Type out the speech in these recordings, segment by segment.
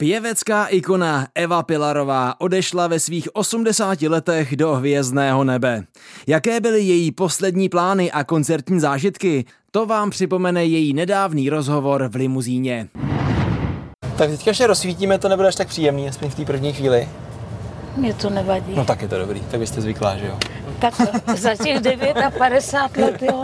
Pěvecká ikona Eva Pilarová odešla ve svých 80 letech do hvězdného nebe. Jaké byly její poslední plány a koncertní zážitky, to vám připomene její nedávný rozhovor v limuzíně. Tak teďka, až rozsvítíme, to nebude až tak příjemný, aspoň v té první chvíli. Mně to nevadí. No tak je to dobrý, tak vy jste zvyklá, že jo? Tak za těch 59 let, jo.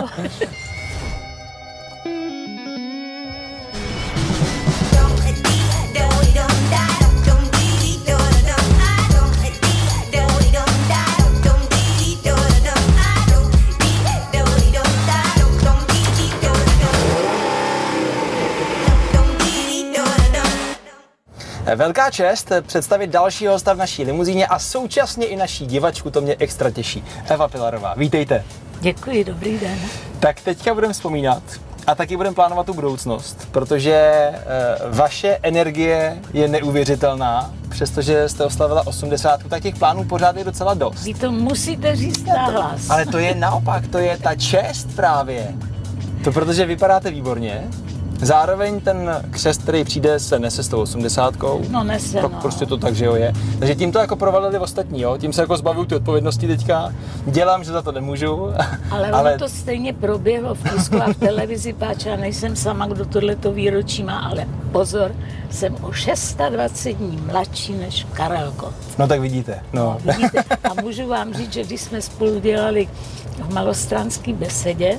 Velká čest představit dalšího hosta v naší limuzíně a současně i naší divačku, to mě extra těší. Eva Pilarová, vítejte. Děkuji, dobrý den. Tak teďka budeme vzpomínat a taky budeme plánovat tu budoucnost, protože vaše energie je neuvěřitelná, přestože jste oslavila 80, tak těch plánů pořád je docela dost. Vy to musíte říct nahlas. Ale to je naopak, to je ta čest právě. To protože vypadáte výborně. Zároveň ten křest, který přijde, se nese s tou 80. No nese, no. Prostě to tak, že jo, je. Takže tím to jako provalili ostatní, jo. Tím se jako zbavil ty odpovědnosti teďka. Dělám, že za to nemůžu. Ale ono to stejně proběhlo v tisku a v televizi, páč, já nejsem sama, kdo tohleto výročí má, ale pozor, jsem o 26 dní mladší než Karel Gott. No tak vidíte, no. Vidíte. A můžu vám říct, že když jsme spolu dělali v Malostranské besedě,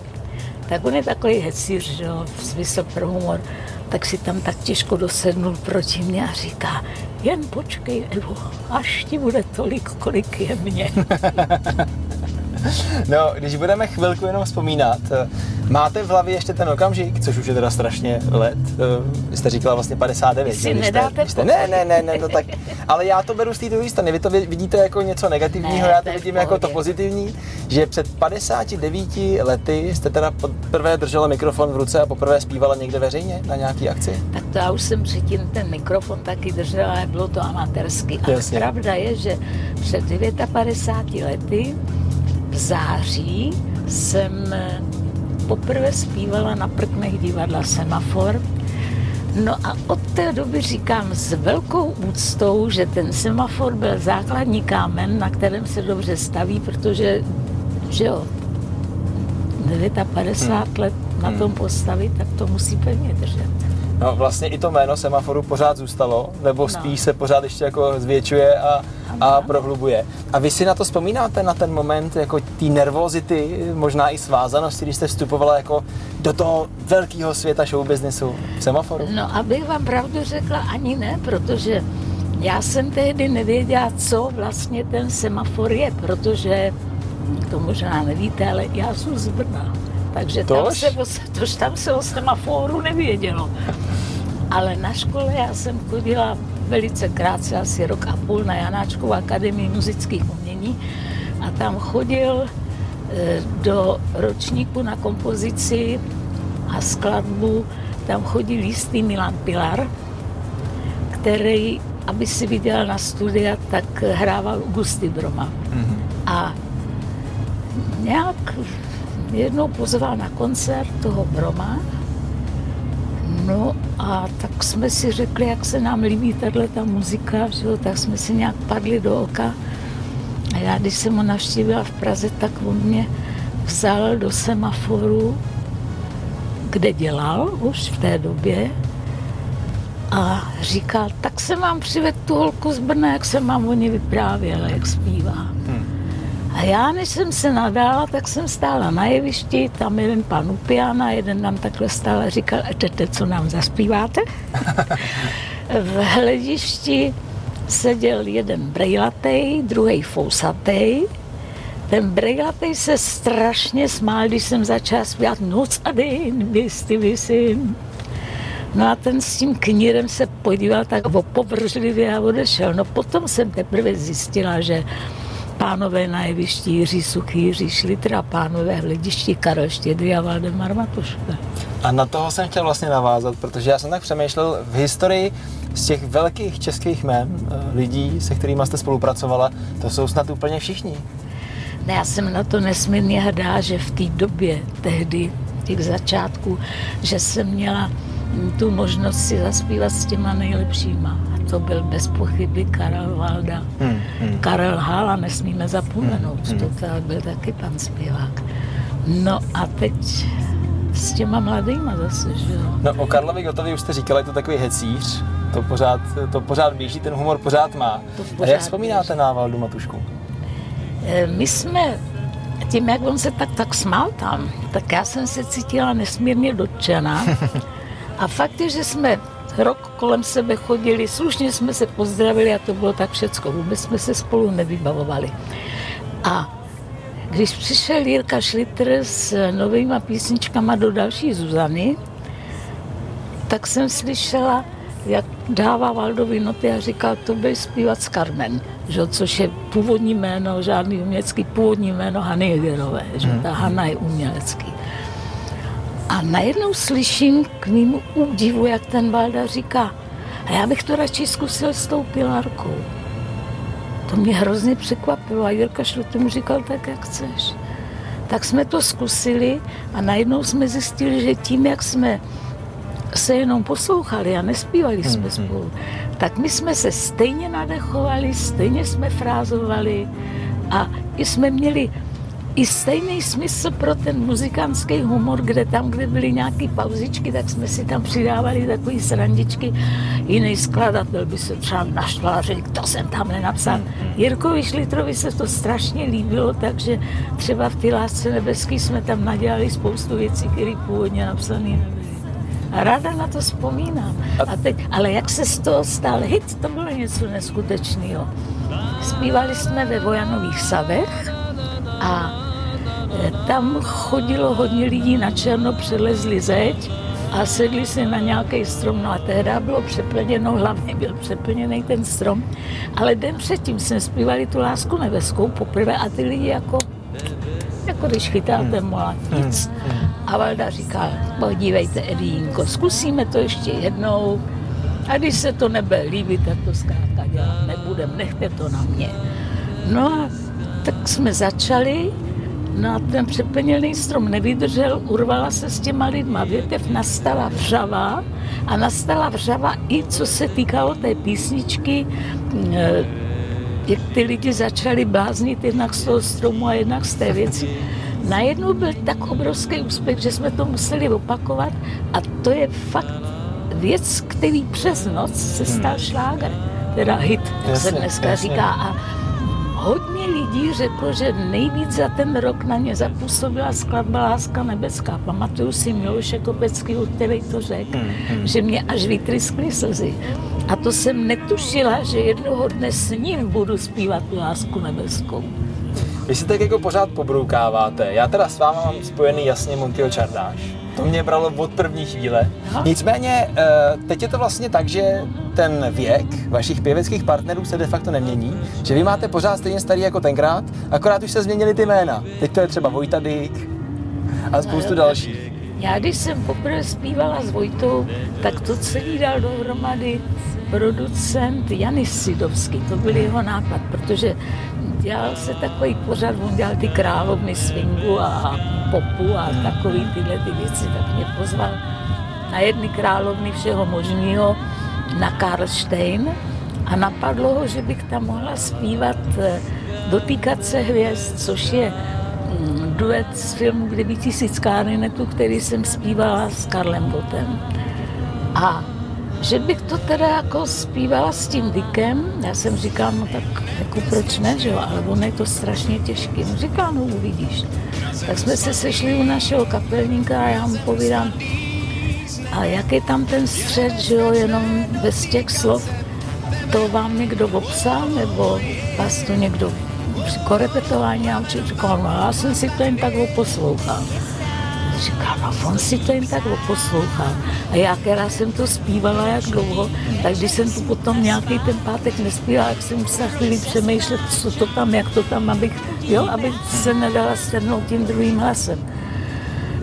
tak on je takový hecíř, že jo, smysl pro humor, tak si tam tak těžko dosednul proti mě a říká, jen počkej, Evo, až ti bude tolik, kolik je mě. No, když budeme chvilku jenom vzpomínat, máte v hlavě ještě ten okamžik, což už je teda strašně let, jste říkala vlastně 59. Vy si nedáte jste, ne, to tak, ale já to beru z té druhé strany, vy to vidíte jako něco negativního, ne, já to vidím jako to pozitivní, že před 59 lety jste teda poprvé držela mikrofon v ruce a poprvé zpívala někde veřejně na nějaký akci? Tak to já už jsem předtím ten mikrofon taky držela, ale bylo to amatérsky. A pravda je, že před 59 lety v září jsem poprvé zpívala na prknech divadla Semafor. No a od té doby říkám s velkou úctou, že ten Semafor byl základní kámen, na kterém se dobře staví, protože, že jo, 59 let na tom postavit, tak to musí pevně držet. No vlastně i to jméno Semaforu pořád zůstalo, nebo spíš se pořád ještě jako zvětšuje a prohlubuje. A vy si na to vzpomínáte, na ten moment jako té nervozity, možná i svázanosti, když jste vstupovala jako do toho velkého světa showbiznesu Semaforu? No, abych vám pravdu řekla, ani ne, protože já jsem tehdy nevěděla, co vlastně ten Semafor je, protože, to možná nevíte, ale já jsem z Brna. Takže tam se o Semaforu nevědělo. Ale na škole já jsem chodila velice krátce, asi rok a půl, na Janáčkovu akademii muzických umění a tam chodil do ročníku na kompozici a skladbu, tam chodil jistý Milan Pilar, který, aby si viděl na studia, tak hrával u Gusty Broma. Mm-hmm. A nějak jednou pozval na koncert toho Broma, no a tak jsme si řekli, jak se nám líbí tato muzika, že jo, tak jsme si nějak padli do oka. A já, když jsem ho navštívila v Praze, tak on mě vzal do Semaforu, kde dělal už v té době, a říkal, tak jsem vám přivedl tu holku z Brna, jak jsem vám o ní vyprávěla, jak zpívá. A já, než jsem se nadála, tak jsem stála na jevišti, tam jeden pan u piana, jeden nám takhle stál a říkal, ete, co nám zaspíváte? V hledišti seděl jeden brejlatej, druhý fousatej. Ten brejlatej se strašně smál, když jsem začala zpívat noc a den, bysty vysím. No a ten s tím knírem se podíval tak opovržlivě a odešel. No potom jsem teprve zjistila, že pánové na jevišti Jiří Suchý, Jiří Šlitra, pánové v hledišti Karel Štědrý a Waldemar Matuška. A na toho jsem chtěl vlastně navázat, protože já jsem tak přemýšlel v historii z těch velkých českých jmén lidí, se kterými jste spolupracovala, to jsou snad úplně všichni. Ne, já jsem na to nesmírně hrdá, že v té době tehdy, těch začátků, že jsem měla tu možnost si zaspívat s těma nejlepšíma. A to byl bez pochyby Karel Valda. Karel Hala, nesmíme zapomenout, to byl taky pan zpěvák. No a teď s těma mladýma zase, že jo. No o Karlovi Gottovi už jste říkala, je to takový hecíř, to pořád běží, ten humor pořád má. A jak vzpomínáte na Valdu Matušku? My jsme, tím jak on se tak smál tam, tak já jsem se cítila nesmírně dotčená. A fakt je, že jsme rok kolem sebe chodili, slušně jsme se pozdravili a to bylo tak všecko. Vůbec jsme se spolu nevybavovali. A když přišel Jirka Šlitr s novýma písničkama do další Zuzany, tak jsem slyšela, jak dává Valdovi noty a říkal, to byl zpívat s Carmen, že? Což je původní jméno, žádný umělecký, původní jméno Hany Hegerové, že ta Hana je umělecký. A najednou slyším k mému údivu, jak ten Valda říká, a já bych to radši zkusil s tou Pilarkou. To mě hrozně překvapilo a Jirka Šlitr mu říkal, tak jak chceš. Tak jsme to zkusili a najednou jsme zjistili, že tím, jak jsme se jenom poslouchali a nespívali jsme spolu, tak my jsme se stejně nadechovali, stejně jsme frázovali a jsme měli i stejný smysl pro ten muzikantský humor, kde tam, kde byly nějaké pauzičky, tak jsme si tam přidávali takové srandičky. Jiný skladatel by se třeba naštval a řekl, to jsem tam nenapsal. Jirkovi Šlitrovi se to strašně líbilo, takže třeba v té Lásce nebeský jsme tam nadělali spoustu věcí, které původně napsané nebyly. A ráda na to vzpomínám. A teď, ale jak se z toho stal hit, to bylo něco neskutečného. Zpívali jsme ve Vojanových sadech a tam chodilo hodně lidí na černo, přelezli zeď a sedli si na nějaký strom. No a tehdy bylo přeplněno, hlavně byl přeplněný ten strom. Ale den předtím jsme zpívali tu Lásku nebeskou poprvé a ty lidi jako když chytáte mola, nic. A Valda říká, podívejte, Edinko, zkusíme to ještě jednou. A když se to nebude líbit, tak to zkrátka dělat nebudem, nechte to na mě. No a tak jsme začali. No a ten přeplněný strom nevydržel, urvala se s těma lidma větev, nastala vřava i co se týkalo té písničky, jak ty lidi začali bláznit jednak z toho stromu a jednak z té věci. Najednou byl tak obrovský úspěch, že jsme to museli opakovat a to je fakt věc, který přes noc se stal šláger, teda hit, jak se dneska říká. A hodně lidí řeklo, že nejvíc za ten rok na ně zapůsobila skladba Láska nebeská. Pamatuju si Miloše Kopeckého, který to řekl, že mě až vytryskly slzy. A to jsem netušila, že jednoho dne s ním budu zpívat tu Lásku nebeskou. Vy si tak jako pořád pobroukáváte. Já teda s váma mám spojený jasně Montiho čardáš. To mě bralo od první chvíle. Nicméně teď je to vlastně tak, že ten věk vašich pěveckých partnerů se de facto nemění, že vy máte pořád stejně starý jako tenkrát, akorát už se změnily ty jména. Teď to je třeba Vojta Dyk a spoustu dalších. Já když jsem poprvé zpívala s Vojtou, tak to celý dal dohromady producent Janis Sidovský. To byl jeho nápad, protože dělal se takový pořad, on dělal ty královny swingu a popu a takový tyhle ty věci, tak mě pozval na jedny královny všeho možného na Karlštejn a napadlo ho, že bych tam mohla zpívat Dotýkat se hvězd, což je duet z filmu Kdyby tisíc klarinetů, který jsem zpívala s Karlem Gottem. A že bych to teda jako zpívala s tím Dykem, já jsem říkala, no tak jako proč ne, že jo, ale on je to strašně těžký. On říkal, no uvidíš. Tak jsme se sešli u našeho kapelníka a já mu povídám, a jak je tam ten střed, že jo, jenom bez těch slov, to vám někdo popsal, nebo vás to někdo při korepetování a učil, říkal, no já jsem si to jen tak poslouchal. Říkám, no on si to jen tak poslouchal. A já, která jsem to zpívala jak dlouho, tak když jsem tu potom nějaký ten pátek nespívala, tak jsem musela chvíli přemýšlet, co to tam, jak to tam, abych se nedala strhnout tím druhým hlasem.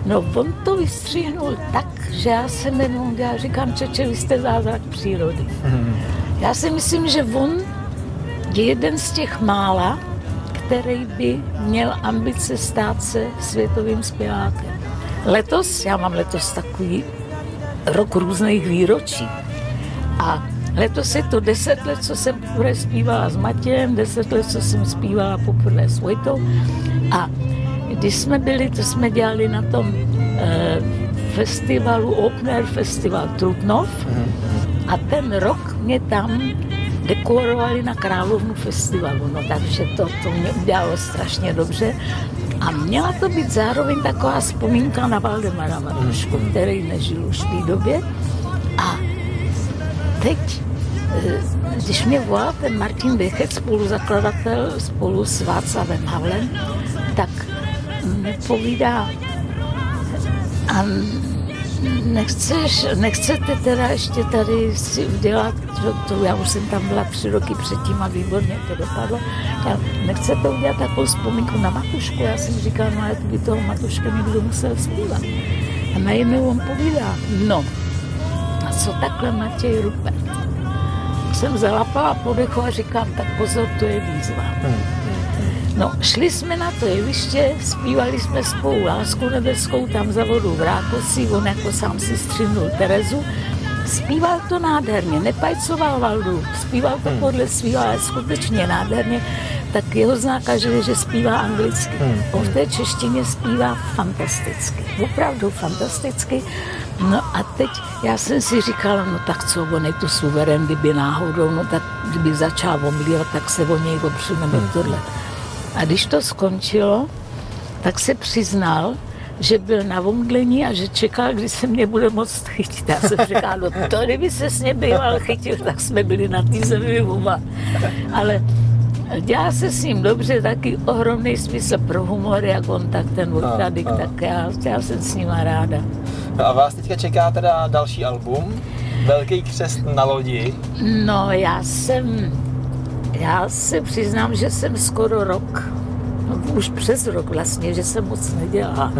No on to vystřihnul tak, že já jsem jenom, já říkám, čeče, vy jste zázrak přírody. Já si myslím, že on je jeden z těch mála, který by měl ambice stát se světovým zpěvákem. Letos, já mám letos takový rok různých výročí. A letos je to 10 let, co jsem poprvé zpívala s Matějem, 10 let, co jsem zpívala poprvé s Vojtou. A když jsme byli, to jsme dělali na tom festivalu, Open Air Festival Trutnov. A ten rok mě tam dekorovali na Královnu festivalu. No takže to mě udělalo strašně dobře. A měla to být zároveň taková vzpomínka na Waldemara Matušku, který nežil už v té době. A teď, když mě volal ten Martin Věchet, spoluzakladatel, spolu s Václavem Havlem, tak mi povídá: a nechcete teda ještě tady si udělat, to já už jsem tam byla 3 roky předtím a výborně to dopadlo, nechcete udělat takovou vzpomínku na Matušku? Já jsem říkala, no jak by toho Matuška někdo musel zpívat. A najednou on povídá: no, a co takhle Matěj Ruppert? Jsem zalapala podechu a říkám, tak pozor, to je výzva. No, šli jsme na to jeviště, zpívali jsme spolu Lásku nebeskou, tam za vodu v Rákosí, on jako sám si střihnul Terezu. Zpíval to nádherně, nepajcoval Valdu, zpíval to podle svýho, ale skutečně nádherně, tak jeho znáka, že zpívá anglicky. On v té češtině zpívá fantasticky, opravdu fantasticky. No a teď já jsem si říkala, no tak co, on je tu suverén, kdyby náhodou, no tak kdyby začal omlívat, tak se o něj opřeneme tohle. A když to skončilo, tak se přiznal, že byl na omdlení a že čekal, kdy se mě bude moct chytit. Já jsem říkala, no to, kdyby se s mě býval chytil, tak jsme byli na té zemi oba. Ale dělá se s ním dobře, taky ohromný smysl pro humor, jak on, tak ten Vojta Dyk, tak já jsem s nima ráda. No a vás teďka čeká teda další album, Velký křest na lodi. No já se přiznám, že jsem skoro rok, no už přes rok vlastně, že jsem moc nedělala,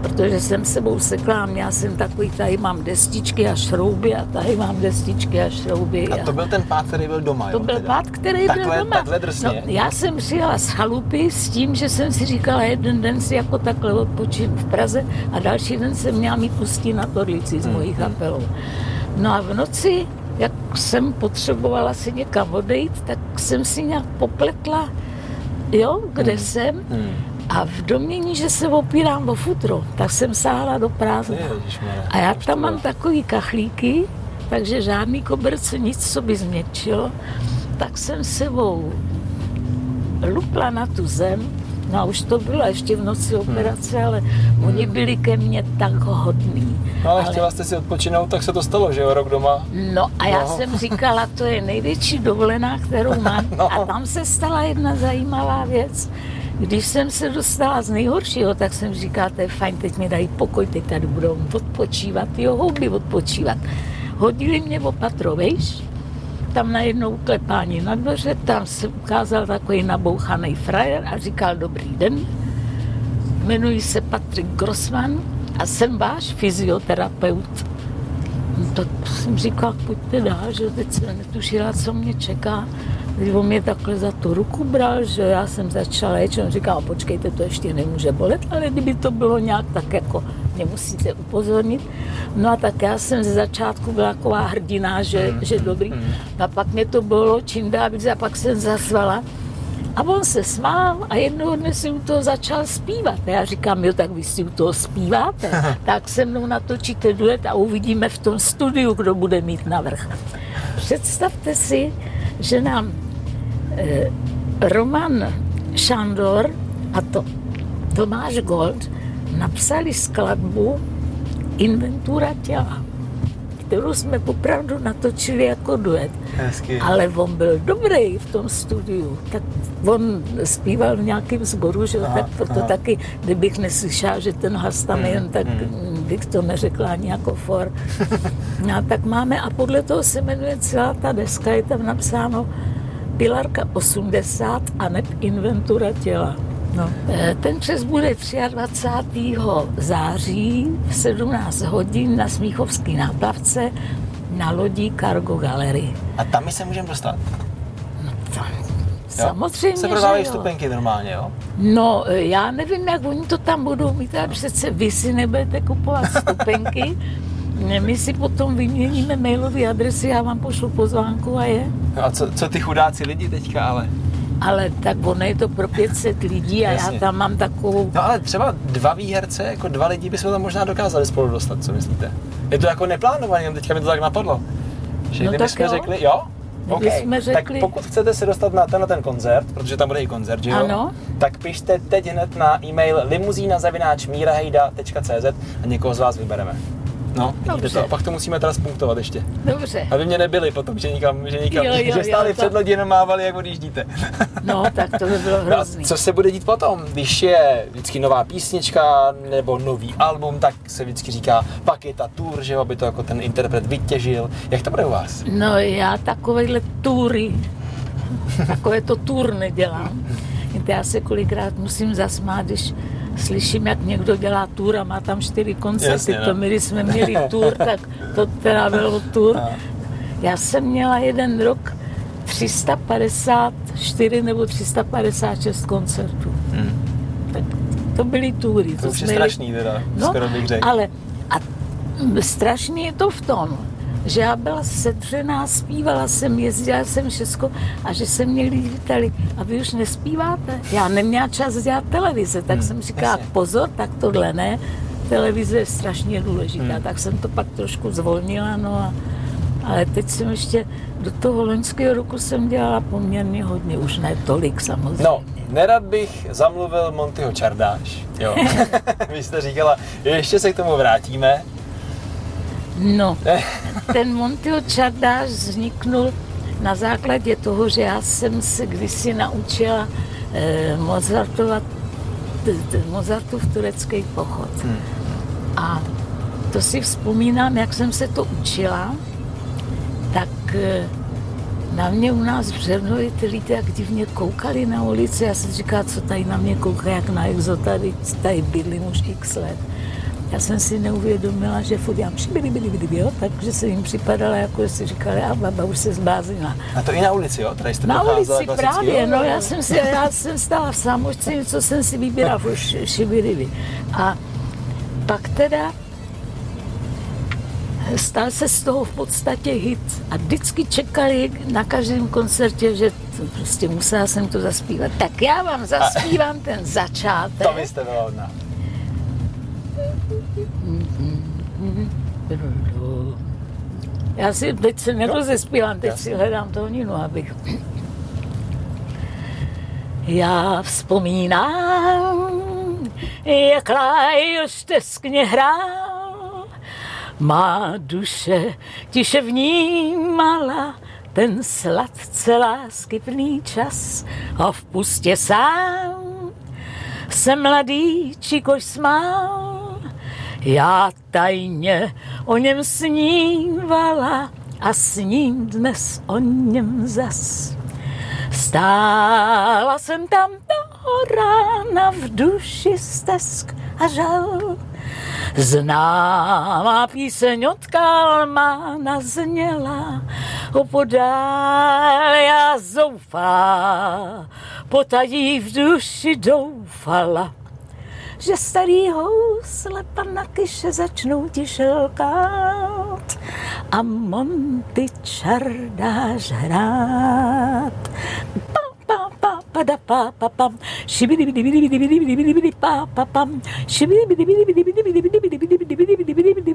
protože jsem sebou sekla, já jsem takový, tady mám destičky a šrouby a tady mám destičky a šrouby. A to byl ten pád, který byl doma, to jo? To byl pád, který byl doma. Takhle drsně. No, já jsem přijela z chalupy s tím, že jsem si říkala, jeden den si jako takhle odpočím v Praze a další den jsem měla mít Ústí na Torlici s mojí kapelou. No a v noci, jak jsem potřebovala si někam odejít, tak jsem si nějak popletla, jo, kde jsem, a v domění, že se opírám o futro, tak jsem sáhla do prázdna. A já tam mám takový kachlíky, takže žádný koberc, nic, co by změkčilo, tak jsem sebou lupla na tu zem. No a už to bylo, ještě v noci operace, ale oni byli ke mně tak hodní. No ale chtěla jste si odpočinout, tak se to stalo, že jo, rok doma. No a já jsem říkala, to je největší dovolená, kterou mám. No. A tam se stala jedna zajímavá věc. Když jsem se dostala z nejhoršího, tak jsem říkala, to je fajn, teď mi dají pokoj, teď tady budou odpočívat, jo, houby odpočívat. Hodili mě o patro, víš? Tam najednou klepání na dveře, tam se ukázal takový nabouchaný frajer a říkal: dobrý den, jmenuji se Patrik Grossman a jsem váš fyzioterapeut. No, tak jsem říkal, pojďte dál, že teď jsem netušila, co mě čeká. Když on mě takhle za tu ruku bral, že já jsem začala léčit, on říkal, počkejte, to ještě nemůže bolet, ale kdyby to bylo nějak, tak jako mě musíte upozornit. No a tak já jsem ze začátku byla taková hrdina, že dobrý. A pak mě to bylo čím dál víc a pak jsem zasvala. A on se smál a jednoho dne si u toho začal zpívat. Já říkám, jo, tak vy si u toho zpíváte, tak se mnou natočíte duet a uvidíme v tom studiu, kdo bude mít navrch. Představte si, že nám Roman Šandor a to Tomáš Gold napsali skladbu Inventura těla, kterou jsme opravdu natočili jako duet. Hezky. Ale on byl dobrý v tom studiu, tak on zpíval v nějakém sboru, že tak proto taky, kdybych neslyšela, že ten hlas tam jen, tak bych to neřekla ani jako for. No, tak máme, a podle toho se jmenuje celá ta deska, je tam napsáno Pilarka 80 a neb Inventura těla. No. Ten křest bude 23. září v 17 hodin na Smíchovské náplavce na lodi Cargo Gallery. A tam my se můžeme dostat? No tam, samozřejmě, se prodávají vstupenky normálně, jo? No, já nevím, jak oni to tam budou mít, ale přece vy si nebudete kupovat vstupenky. My si potom vyměníme mailové adresy, já vám pošlu pozvánku a je. No a co ty chudáci lidi teďka ale? Ale tak ono je to pro 500 lidí a já tam mám takovou... No ale třeba dva výherce, jako dva lidi bychom tam možná dokázali spolu dostat, co myslíte? Je to jako neplánované, teďka mi to tak napadlo. Že no tak jsme řekli, jo? Okay. Tak pokud chcete se dostat na ten koncert, protože tam bude i koncert, že jo? Ano. Tak pište teď hned na e-mail limuzina@mirahejda.cz a někoho z vás vybereme. No, vidíte to. A pak to musíme teda spunktovat ještě. Dobře. Aby mě nebyli potom, že stáli před lodí jenom mávali, jak odjíždíte. No, tak to by bylo hrozný. No, co se bude dít potom? Když je vždycky nová písnička nebo nový album, tak se vždycky říká, pak je ta tour, že aby to jako ten interpret vytěžil. Jak to bude u vás? No, já takovéhle tury, takovéto tour nedělám. Já se kolikrát musím zasmát, když slyším, jak někdo dělá tour a má tam 4 koncerty. Jasně, no. To my, když jsme měli tour, tak to teda bylo tour. No. Já jsem měla jeden rok 354 nebo 356 koncertů. Hmm. Tak to byly toury. To už je strašný teda, no, skoro bych řekl. Ale a strašný je to v tom, že já byla setřená, zpívala jsem, jezdila jsem všechno a že se mě lidi ptali, a vy už nespíváte? Já neměla čas dělat televize, tak jsem říkala, jasně. Pozor, tak tohle ne, televize je strašně důležitá, tak jsem to pak trošku zvolnila, no a ale teď jsem ještě, do toho loňského roku jsem dělala poměrně hodně, už ne tolik samozřejmě. No, nerad bych zamluvil Montiho Čardáš, jo. Vy jste říkala, ještě se k tomu vrátíme. No, ten Montiho čardáš vzniknul na základě toho, že já jsem se kdysi naučila Mozartův turecký pochod. A to si vzpomínám, jak jsem se to učila, tak na mě u nás v Břevnově ty lidi jak divně koukali na ulici. Já jsem říkala, co tady na mě kouká, jak na exo, tady bydlím už x let. Já jsem si neuvědomila, že furt dělám jo, takže se jim připadala, jako si říkali, a baba už se zbláznila. A to i na ulici, jo? Tady jste na ulici právě, jo? No, já jsem stála v Sámošce, něco jsem si vybírala, už šibiribi. A pak teda stal se z toho v podstatě hit a vždycky čekali na každém koncertě, že prostě musela jsem to zaspívat. Tak já vám zaspívám ten začátek. To byste byla hodná. Já si teď se nerozespívám, teď si hledám toho ninu, abych... Já vzpomínám, jak Lajos teskně hrál, má duše tiše vnímala ten sladce lásky plný čas a v pustě sám se mladíčik už smál. Já tajně o něm snívala a sním dnes o něm zas. Stála jsem tam do rána v duši stesk a žal. Známá píseň od Kalmana zněla opodál já zoufá, potají v duši doufala. Že starý housle pana Kyše začnou tiše lkát a Monty čardáš hrát. Pa pa pa da pa pa pam, šibidi bidi bidi bidi bidi bidi bidi pa pa pam, šibidi bidi bidi bidi bidi bidi bidi bidi bidi bidi bidi bidi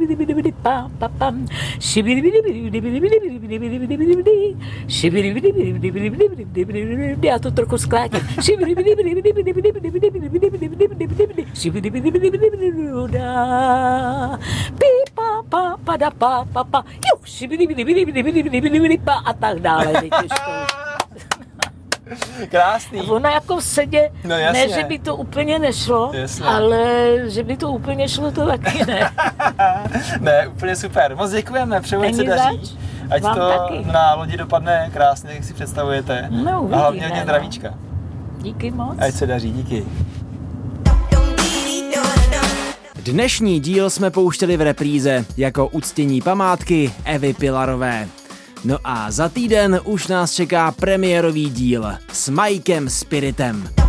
bidi bidi bidi pa pa pam, šibidi bidi bidi bidi bidi bidi bidi bidi bidi bidi, šibidi bidi bidi bidi bidi bidi bidi bidi bidi. Já to trochu zkrátím. Šibidi bidi bidi bidi bidi bidi bidi bidi bidi bidi bidi bidi bidi, šibidi bidi bidi bidi bidi da, pi pa pa pa da pa pa pa, jo, šibidi bidi bidi bidi bidi bidi bidi pa a tak dále. Krásný. Ona jako v sedě, no ne, že by to úplně nešlo, jasně. Ale že by to úplně šlo, to taky ne. Ne, úplně super. Moc děkujeme, přeji se daří. Ať vám to taky. Na lodi dopadne krásně, jak si představujete. No, uvidíme, a hlavně hodně zdravíčka. Díky moc. Ať se daří, díky. Dnešní díl jsme pouštěli v repríze jako uctění památky Evy Pilarové. No a za týden už nás čeká premiérový díl s Mikem Spiritem.